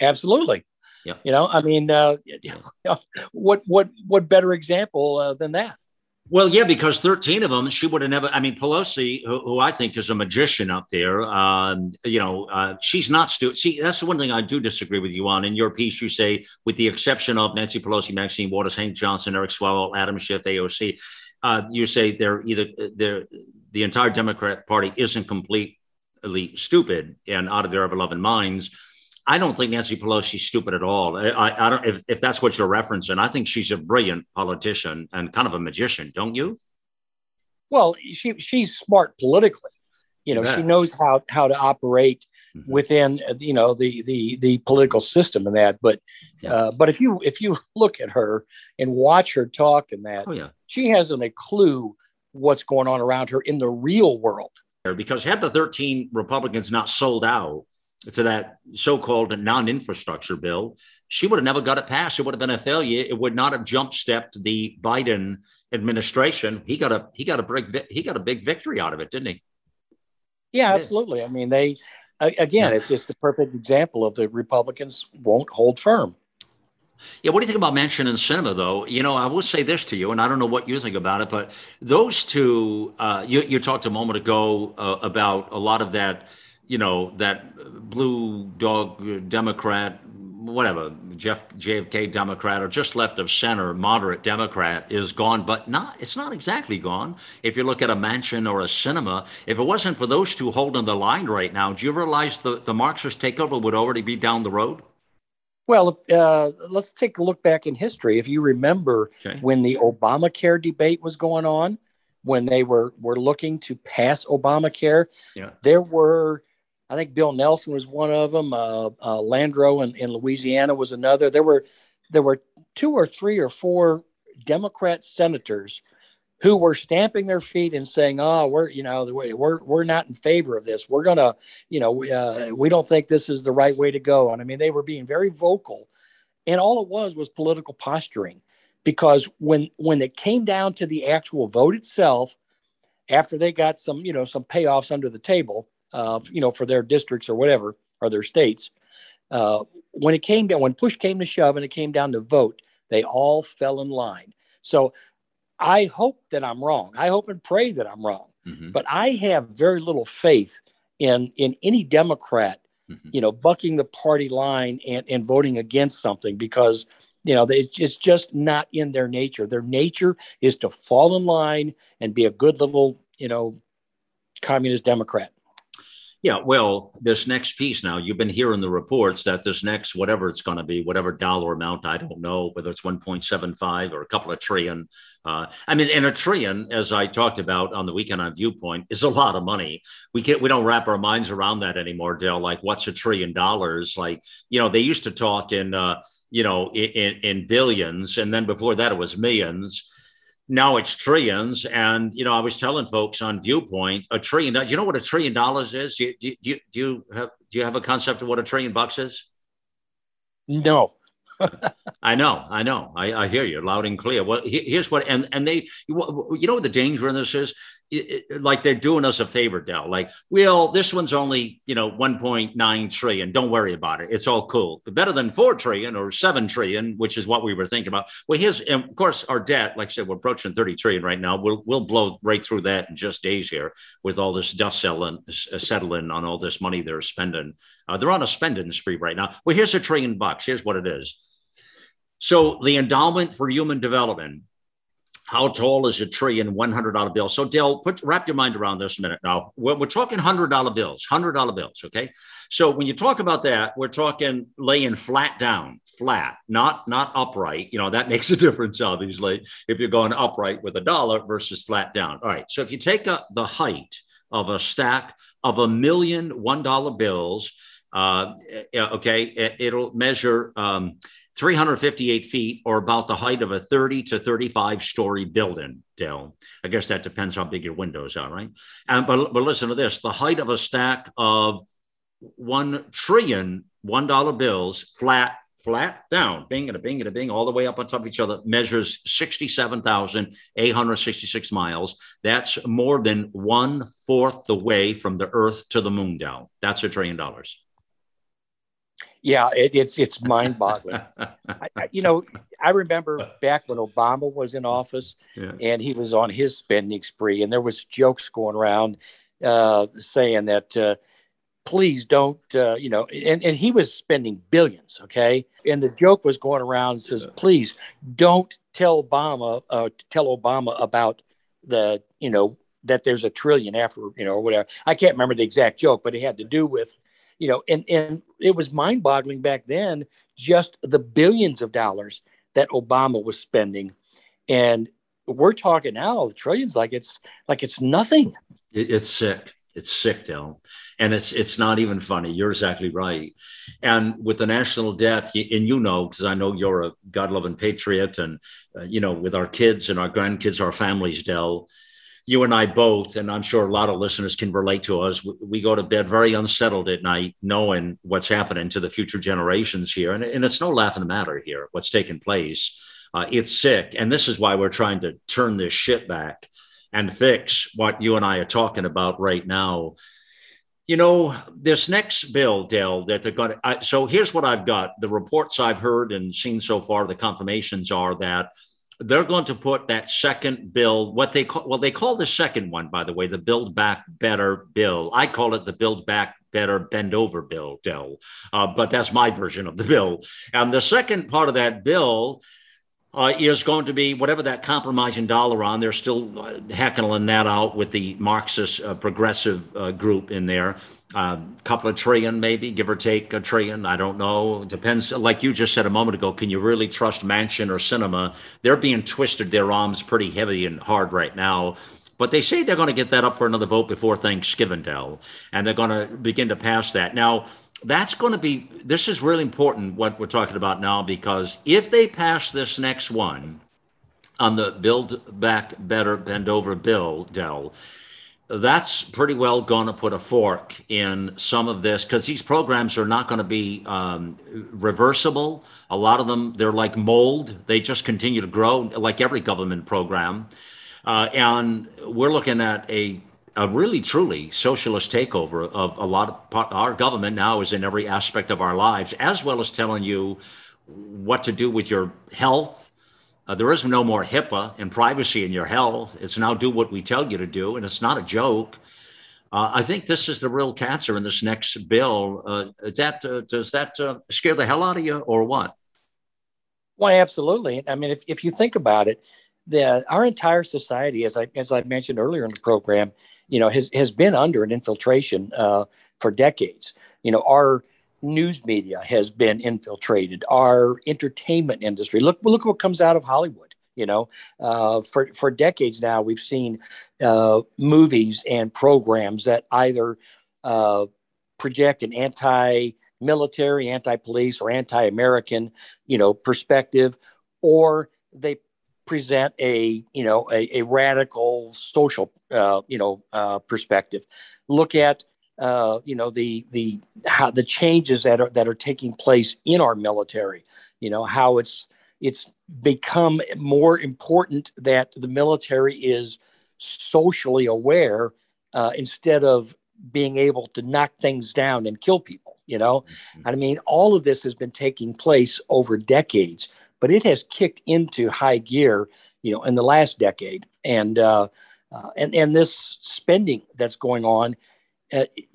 Absolutely. Yeah. You know, I mean, what better example than that? Well, yeah, because 13 of them, she would have never. I mean, Pelosi, who I think is a magician up there, you know, she's not stupid. See, that's the one thing I do disagree with you on. In your piece, you say, with the exception of Nancy Pelosi, Maxine Waters, Hank Johnson, Eric Swalwell, Adam Schiff, AOC, you say the entire Democrat Party isn't completely stupid and out of their ever-loving minds. I don't think Nancy Pelosi's stupid at all. I don't. If that's what you're referencing, I think she's a brilliant politician and kind of a magician, don't you? Well, she's smart politically. You know, she knows how to operate within you know the political system and that. But but if you look at her and watch her talk and that, she hasn't a clue what's going on around her in the real world. Because had the 13 Republicans not sold out to that so-called non-infrastructure bill, she would have never got it passed. It would have been a failure. It would not have jump-stepped the Biden administration. He got a big victory out of it, didn't he? Yeah, absolutely. I mean, it's just the perfect example of the Republicans won't hold firm. Yeah, what do you think about Manchin and Sinema, though? You know, I will say this to you, and I don't know what you think about it, but those two, you talked a moment ago about a lot of that. You know, that blue dog Democrat, whatever, Jeff JFK Democrat, or just left of center moderate Democrat is gone, but it's not exactly gone. If you look at a Manchin or a Sinema, if it wasn't for those two holding the line right now, do you realize the Marxist takeover would already be down the road? Well, let's take a look back in history. If you remember when the Obamacare debate was going on, when they were looking to pass Obamacare, there were... I think Bill Nelson was one of them. Landreau in Louisiana was another. There were two or three or four Democrat senators who were stamping their feet and saying, "Oh, we're not in favor of this. We're gonna, we don't think this is the right way to go." And I mean, they were being very vocal, and all it was political posturing, because when it came down to the actual vote itself, after they got some payoffs under the table. For their districts or whatever, or their states. When push came to shove and it came down to vote, they all fell in line. So I hope that I'm wrong. I hope and pray that I'm wrong. Mm-hmm. But I have very little faith in any Democrat, bucking the party line and voting against something, because, it's just not in their nature. Their nature is to fall in line and be a good little, communist Democrat. Yeah, well, this next piece now, you've been hearing the reports that this next, whatever it's going to be, whatever dollar amount, I don't know, whether it's 1.75 or a couple of trillion. I mean, and a trillion, as I talked about on the weekend on Viewpoint, is a lot of money. We don't wrap our minds around that anymore, Dale. Like, what's $1 trillion? Like, you know, they used to talk in billions. And then before that, it was millions. Now it's trillions. And, you know, I was telling folks on Viewpoint, $1 trillion, you know what $1 trillion is? Do you have a concept of what $1 trillion is? No. I know. I hear you loud and clear. Well, here's what, and they, you know what the danger in this is? Like, they're doing us a favor, Dell. Like, well, this one's only, you know, 1.9 trillion. Don't worry about it. It's all cool. But better than 4 trillion or 7 trillion, which is what we were thinking about. Well, here's, and of course, our debt, like I said, we're approaching 30 trillion right now. We'll blow right through that in just days here with all this dust settling on all this money they're spending. They're on a spending spree right now. Well, here's $1 trillion. Here's what it is. So the Endowment for Human Development. How tall is $1 trillion $100 bill? So, Dale, wrap your mind around this a minute now. We're talking $100 bills, okay? So when you talk about that, we're talking laying flat down, flat, not upright. You know, that makes a difference, obviously, if you're going upright with $1 versus flat down. All right, so if you take the height of a stack of 1,000,000 $1 bills, okay, it'll measure 358 feet, or about the height of a 30 to 35 story building, Dale. I guess that depends how big your windows are, right? But listen to this. The height of a stack of $1 trillion, $1 bills, flat down, bing and a bing and a bing, all the way up on top of each other, measures 67,866 miles. That's more than 1/4 the way from the earth to the moon, Dale. That's $1 trillion. Yeah, it's mind-boggling. I remember back when Obama was in office, and he was on his spending spree, and there was jokes going around saying that, please don't, and he was spending billions, okay? And the joke was going around, says, please don't tell Obama about the, that there's $1 trillion after, or whatever. I can't remember the exact joke, but it had to do with, and it was mind-boggling back then, just the billions of dollars that Obama was spending. And we're talking now the trillions, like it's nothing. It's sick. It's sick, Dale. And it's not even funny. You're exactly right. And with the national debt, and because I know you're a God-loving patriot, and, with our kids and our grandkids, our families, Dale, you and I both, and I'm sure a lot of listeners can relate to us, we go to bed very unsettled at night, knowing what's happening to the future generations here. And it's no laughing matter here, what's taking place. It's sick. And this is why we're trying to turn this shit back and fix what you and I are talking about right now. This next bill, Dale, that they're going to, so here's what I've got. The reports I've heard and seen so far, the confirmations are that they're going to put that second bill, they call the second one, by the way, the Build Back Better bill. I call it the Build Back Better Bend Over bill, Dell. But that's my version of the bill. And the second part of that bill is going to be whatever that compromising dollar on. They're still heckling that out with the Marxist progressive group in there. Couple of trillion, maybe, give or take $1 trillion. I don't know. Depends. Like you just said a moment ago, can you really trust Manchin or Sinema? They're being twisted their arms pretty heavy and hard right now. But they say they're going to get that up for another vote before Thanksgiving, Dell. And they're going to begin to pass that. Now, this is really important what we're talking about now, because if they pass this next one on the Build Back Better Bend Over bill, Dell, that's pretty well going to put a fork in some of this, because these programs are not going to be reversible. A lot of them, they're like mold. They just continue to grow like every government program. And we're looking at a really, truly socialist takeover of a lot of our government now is in every aspect of our lives, as well as telling you what to do with your health. There is no more HIPAA and privacy in your health. It's now do what we tell you to do, and it's not a joke. I think this is the real cancer in this next bill. Does that scare the hell out of you, or what? Well, absolutely. I mean, if you think about it, our entire society, as I mentioned earlier in the program, has been under an infiltration for decades. Our news media has been infiltrated. Our entertainment industry. Look what comes out of Hollywood. For decades now, we've seen movies and programs that either project an anti-military, anti-police, or anti-American, perspective, or they present a radical social, perspective. Look at the changes that are taking place in our military. How it's become more important that the military is socially aware instead of being able to knock things down and kill people. Mm-hmm. I mean, all of this has been taking place over decades, but it has kicked into high gear, in the last decade. And this spending that's going on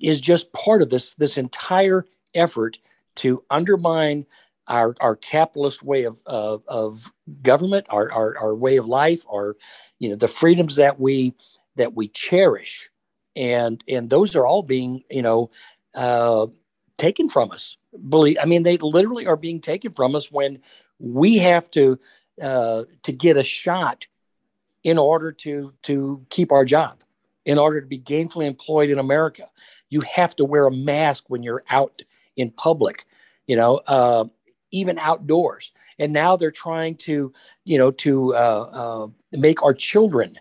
is just part of this entire effort to undermine our capitalist way of government, our way of life, the freedoms that we cherish, and those are all being taken from us. They literally are being taken from us when we have to get a shot in order to keep our job, in order to be gainfully employed in America. You have to wear a mask when you're out in public, even outdoors. And now they're trying to make our children,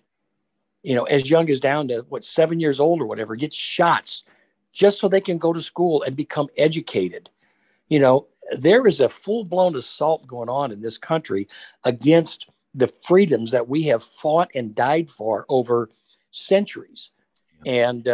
as young as down to 7 years old or whatever, get shots just so they can go to school and become educated. There is a full-blown assault going on in this country against the freedoms that we have fought and died for over centuries. Yeah. And,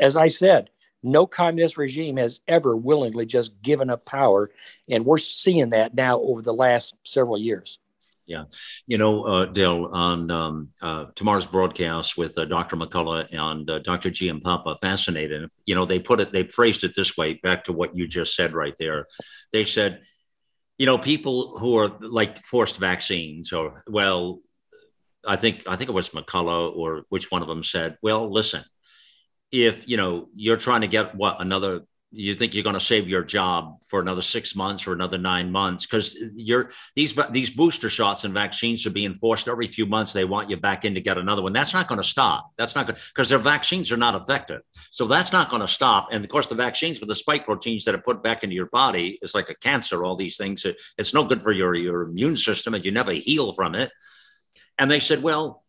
as I said, no communist regime has ever willingly just given up power. And we're seeing that now over the last several years. Yeah. Dale, on tomorrow's broadcast with Dr. McCullough and Dr. Giampapa, fascinated. They they phrased it this way, back to what you just said right there. They said, people who are like forced vaccines or, well, I think it was McCullough or which one of them said, well, listen, if, you're trying to get you think you're going to save your job for another 6 months or another 9 months because these booster shots and vaccines are being forced every few months. They want you back in to get another one. That's not going to stop. That's not good because their vaccines are not effective. So that's not going to stop. And of course, the vaccines with the spike proteins that are put back into your body is like a cancer, all these things. It's no good for your immune system and you never heal from it. And they said, well,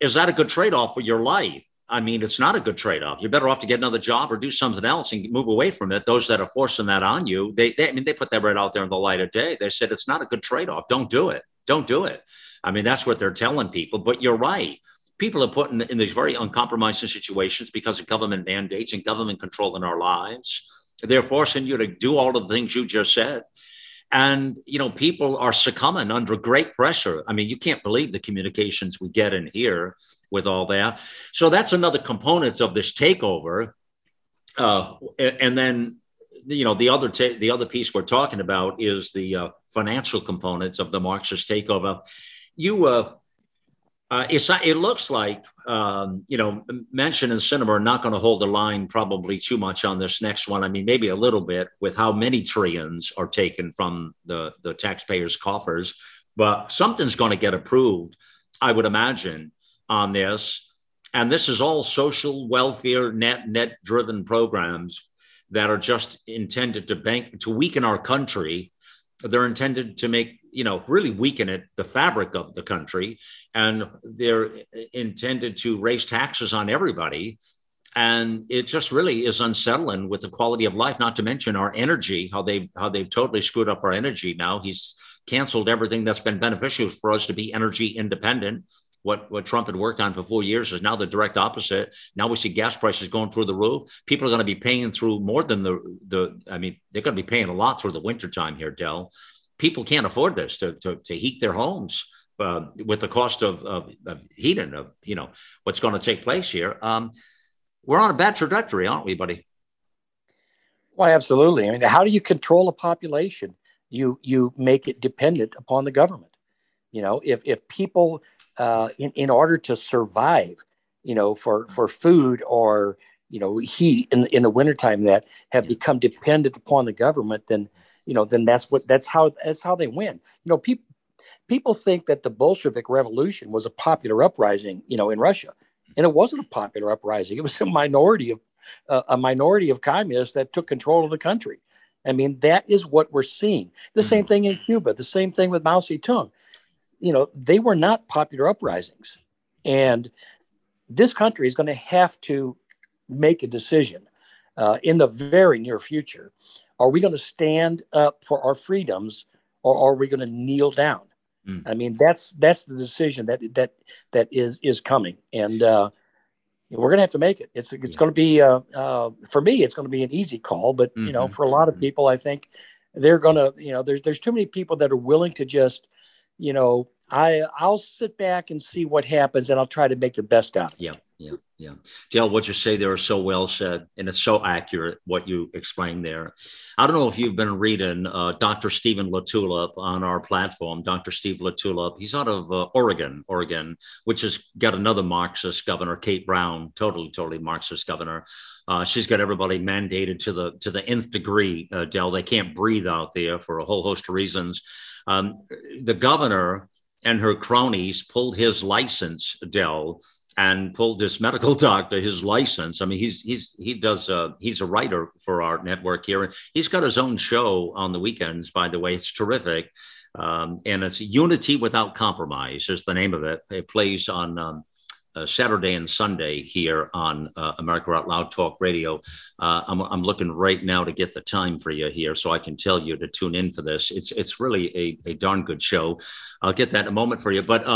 is that a good trade-off for your life? I mean, it's not a good trade-off. You're better off to get another job or do something else and move away from it. Those that are forcing that on you, they put that right out there in the light of day. They said, it's not a good trade-off. Don't do it. Don't do it. I mean, that's what they're telling people, but you're right. People are put in these very uncompromising situations because of government mandates and government control in our lives. They're forcing you to do all of the things you just said. And, people are succumbing under great pressure. I mean, you can't believe the communications we get in here with all that. So that's another component of this takeover. And then, the other piece we're talking about is the financial components of the Marxist takeover. It looks like, Manchin and Sinema are not going to hold the line probably too much on this next one. I mean, maybe a little bit with how many trillions are taken from the taxpayers' coffers, but something's going to get approved, I would imagine, on this. And this is all social welfare, net driven programs that are just intended to weaken our country. They're intended to make, really weaken it, the fabric of the country. And they're intended to raise taxes on everybody. And it just really is unsettling with the quality of life, not to mention our energy, how they've totally screwed up our energy now. He's canceled everything that's been beneficial for us to be energy independent. What Trump had worked on for 4 years is now the direct opposite. Now we see gas prices going through the roof. People are going to be paying through more than they're going to be paying a lot through the wintertime here, Del. People can't afford this to heat their homes with the cost of heating, of, what's going to take place here. We're on a bad trajectory, aren't we, buddy? Well, absolutely. I mean, how do you control a population? You make it dependent upon the government. You know, if people in order to survive, you know, for food or, you know, heat in the wintertime that have become dependent upon the government, then, you know, then that's how they win. You know, people think that the Bolshevik Revolution was a popular uprising, you know, in Russia. And it wasn't a popular uprising. It was a minority of communists that took control of the country. I mean, that is what we're seeing. The same thing in Cuba, the same thing with Mao Zedong. You know, they were not popular uprisings. And this country is going to have to make a decision in the very near future. Are we going to stand up for our freedoms, or are we going to kneel down? I mean, that's the decision that is coming. And we're going to have to make it. It's going to be, for me, it's going to be an easy call. But, you know, for a lot of people, I think they're going to, you know, there's too many people that are willing to just, you know, I'll sit back and see what happens, and I'll try to make the best out of it. Yeah. Del, what you say there is so well said, and it's so accurate what you explained there. I don't know if you've been reading Dr. Stephen LaTulippe on our platform. Dr. Steve LaTulippe, he's out of Oregon, which has got another Marxist governor, Kate Brown, totally Marxist governor. She's got everybody mandated to the nth degree, Del. They can't breathe out there for a whole host of reasons. The governor and her cronies pulled his license, Del, and pulled this medical doctor, his license. I mean, he's a writer for our network here, and he's got his own show on the weekends, by the way. It's terrific. And it's Unity Without Compromise is the name of it. It plays on Saturday and Sunday here on America Out Loud Talk Radio. I'm looking right now to get the time for you here so I can tell you to tune in for this. It's really a darn good show. I'll get that in a moment for you. But,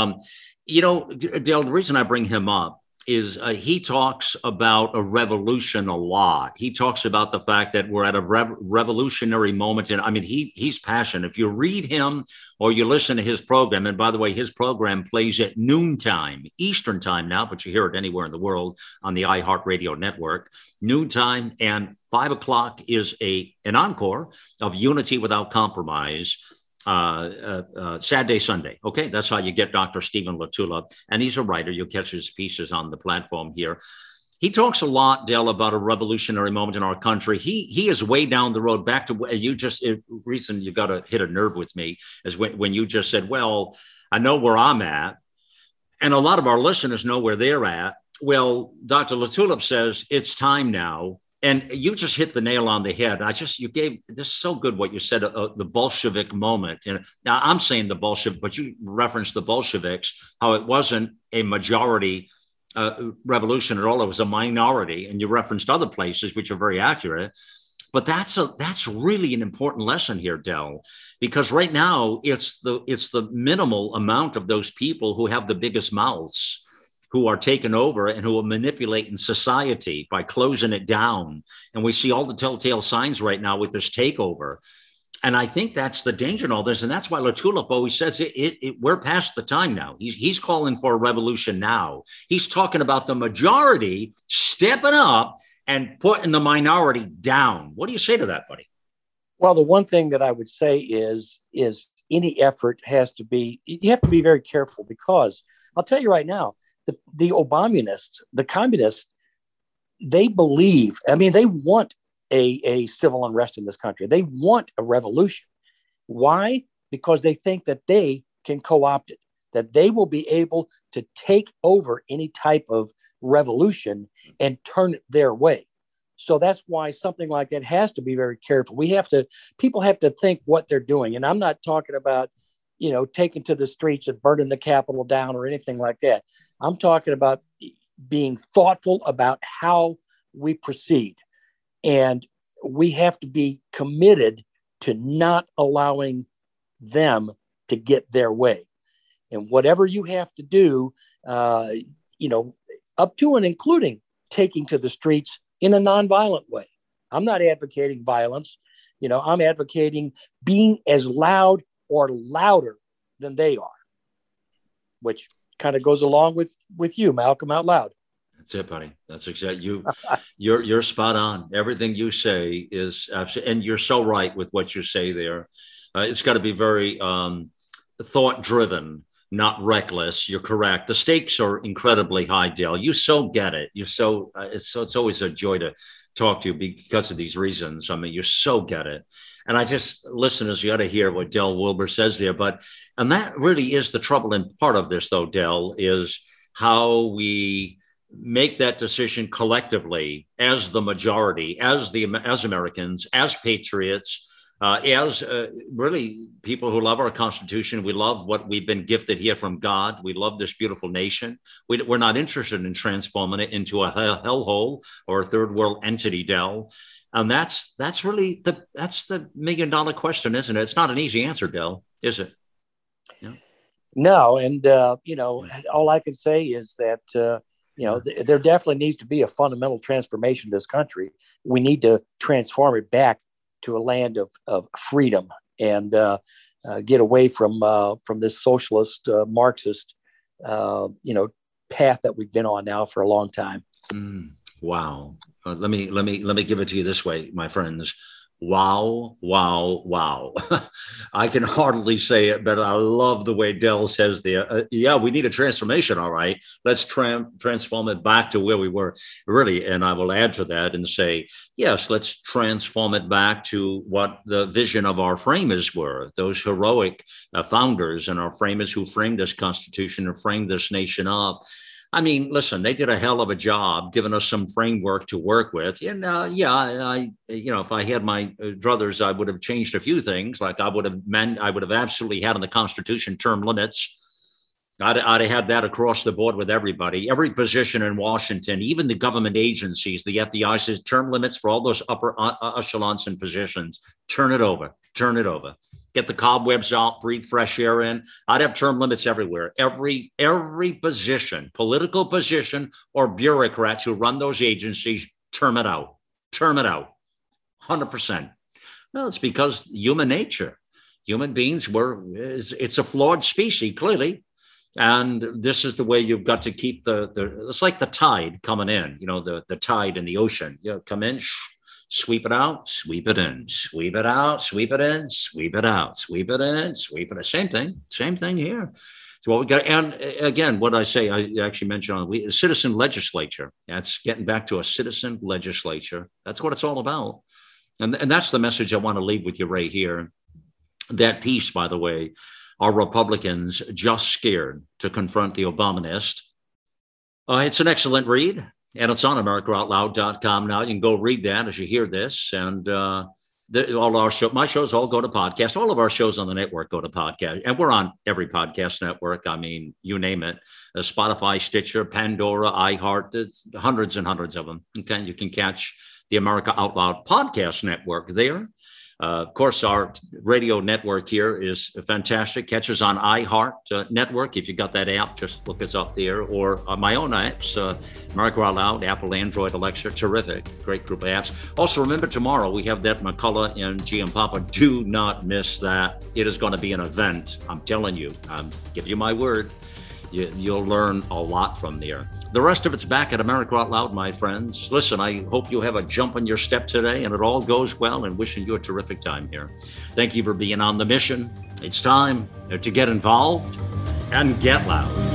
you know, Del, the reason I bring him up is he talks about a revolution a lot. He talks about the fact that we're at a revolutionary moment. And I mean, he's passionate. If you read him or you listen to his program, and by the way, his program plays at noontime, Eastern time now, but you hear it anywhere in the world on the iHeartRadio network, noontime, and 5 o'clock is an encore of Unity Without Compromise, Saturday, Sunday. Okay, that's how you get Dr. Stephen LaTulippe. And he's a writer. You'll catch his pieces on the platform here. He talks a lot, Del, about a revolutionary moment in our country. He is way down the road, back to you just, reason you got to hit a nerve with me is when you just said, well, I know where I'm at. And a lot of our listeners know where they're at. Well, Dr. LaTulippe says it's time now. And you just hit the nail on the head. You gave this so good what you said, the Bolshevik moment. And now I'm saying the Bolshevik, but you referenced the Bolsheviks, how it wasn't a majority revolution at all. It was a minority. And you referenced other places, which are very accurate. But that's really an important lesson here, Del, because right now it's the minimal amount of those people who have the biggest mouths, who are taken over and who are manipulating society by closing it down. And we see all the telltale signs right now with this takeover. And I think that's the danger in all this. And that's why LaTulippe always says we're past the time now. He's calling for a revolution now. He's talking about the majority stepping up and putting the minority down. What do you say to that, buddy? Well, the one thing that I would say is any effort you have to be very careful, because I'll tell you right now, the Obamunists, the communists, they believe, I mean, they want a civil unrest in this country. They want a revolution. Why? Because they think that they can co-opt it, that they will be able to take over any type of revolution and turn it their way. So that's why something like that has to be very careful. People have to think what they're doing. And I'm not talking about, you know, taking to the streets and burning the Capitol down or anything like that. I'm talking about being thoughtful about how we proceed. And we have to be committed to not allowing them to get their way. And whatever you have to do, you know, up to and including taking to the streets in a nonviolent way. I'm not advocating violence. You know, I'm advocating being as loud or louder than they are, which kind of goes along with you, Malcolm Out Loud. That's it, buddy. That's exactly you. You're spot on. Everything you say is absolutely, and you're so right with what you say there. It's got to be very thought-driven, not reckless. You're correct. The stakes are incredibly high, Dale. You so get it. You're so, it's always a joy to talk to you because of these reasons. I mean, you so get it. And I just, listeners, you ought to hear what Del Wilber says there. But, and that really is the troubling part of this, though, Del, is how we make that decision collectively as the majority, as Americans, as patriots, as really people who love our Constitution. We love what we've been gifted here from God. We love this beautiful nation. We're not interested in transforming it into a hellhole or a third world entity, Del. And that's really the $1 million question, isn't it? It's not an easy answer, Del, is it? Yeah. No. And, all I can say is that, there definitely needs to be a fundamental transformation of this country. We need to transform it back to a land of freedom and get away from this socialist, Marxist, path that we've been on now for a long time. Mm, wow. Let me give it to you this way, my friends. Wow, wow, wow. I can hardly say it, but I love the way Del says there. We need a transformation. All right. Let's transform it back to where we were, really. And I will add to that and say, yes, let's transform it back to what the vision of our framers were, those heroic founders and our framers who framed this Constitution and framed this nation up. I mean, listen, they did a hell of a job giving us some framework to work with. And I if I had my druthers, I would have changed a few things. Like I would have absolutely had in the Constitution term limits. I'd have had that across the board with everybody, every position in Washington, even the government agencies, the FBI says term limits for all those upper echelons and positions. Turn it over. Get the cobwebs out, breathe fresh air in. I'd have term limits everywhere. Every position, political position, or bureaucrats who run those agencies, term it out, 100%. No, it's because human nature, human beings it's a flawed species, clearly. And this is the way you've got to keep it's like the tide coming in, the tide in the ocean, come in, sweep it out, sweep it in, sweep it out, sweep it in, sweep it out, sweep it in, sweep it out. Same thing here. So what we got, and again, what I say, I actually mentioned on the citizen legislature. That's getting back to a citizen legislature. That's what it's all about. And that's the message I want to leave with you right here. That piece, by the way, are Republicans just scared to confront the Obamunist? It's an excellent read. And it's on AmericaOutloud.com now. You can go read that as you hear this. And my shows all go to podcast. All of our shows on the network go to podcast. And we're on every podcast network. I mean, you name it. Spotify, Stitcher, Pandora, iHeart. There's hundreds and hundreds of them. Okay, you can catch the America Out Loud podcast network there. Of course, our radio network here is fantastic. Catches on iHeart Network. If you got that app, just look us up there. Or my own apps, America Out Loud, Apple, Android, Alexa. Terrific. Great group of apps. Also, remember tomorrow we have that McCullough and Giampapa. Do not miss that. It is going to be an event. I'm telling you. I give you my word. You'll learn a lot from there. The rest of it's back at America Out Loud, my friends. Listen, I hope you have a jump in your step today and it all goes well, and wishing you a terrific time here. Thank you for being on the mission. It's time to get involved and get loud.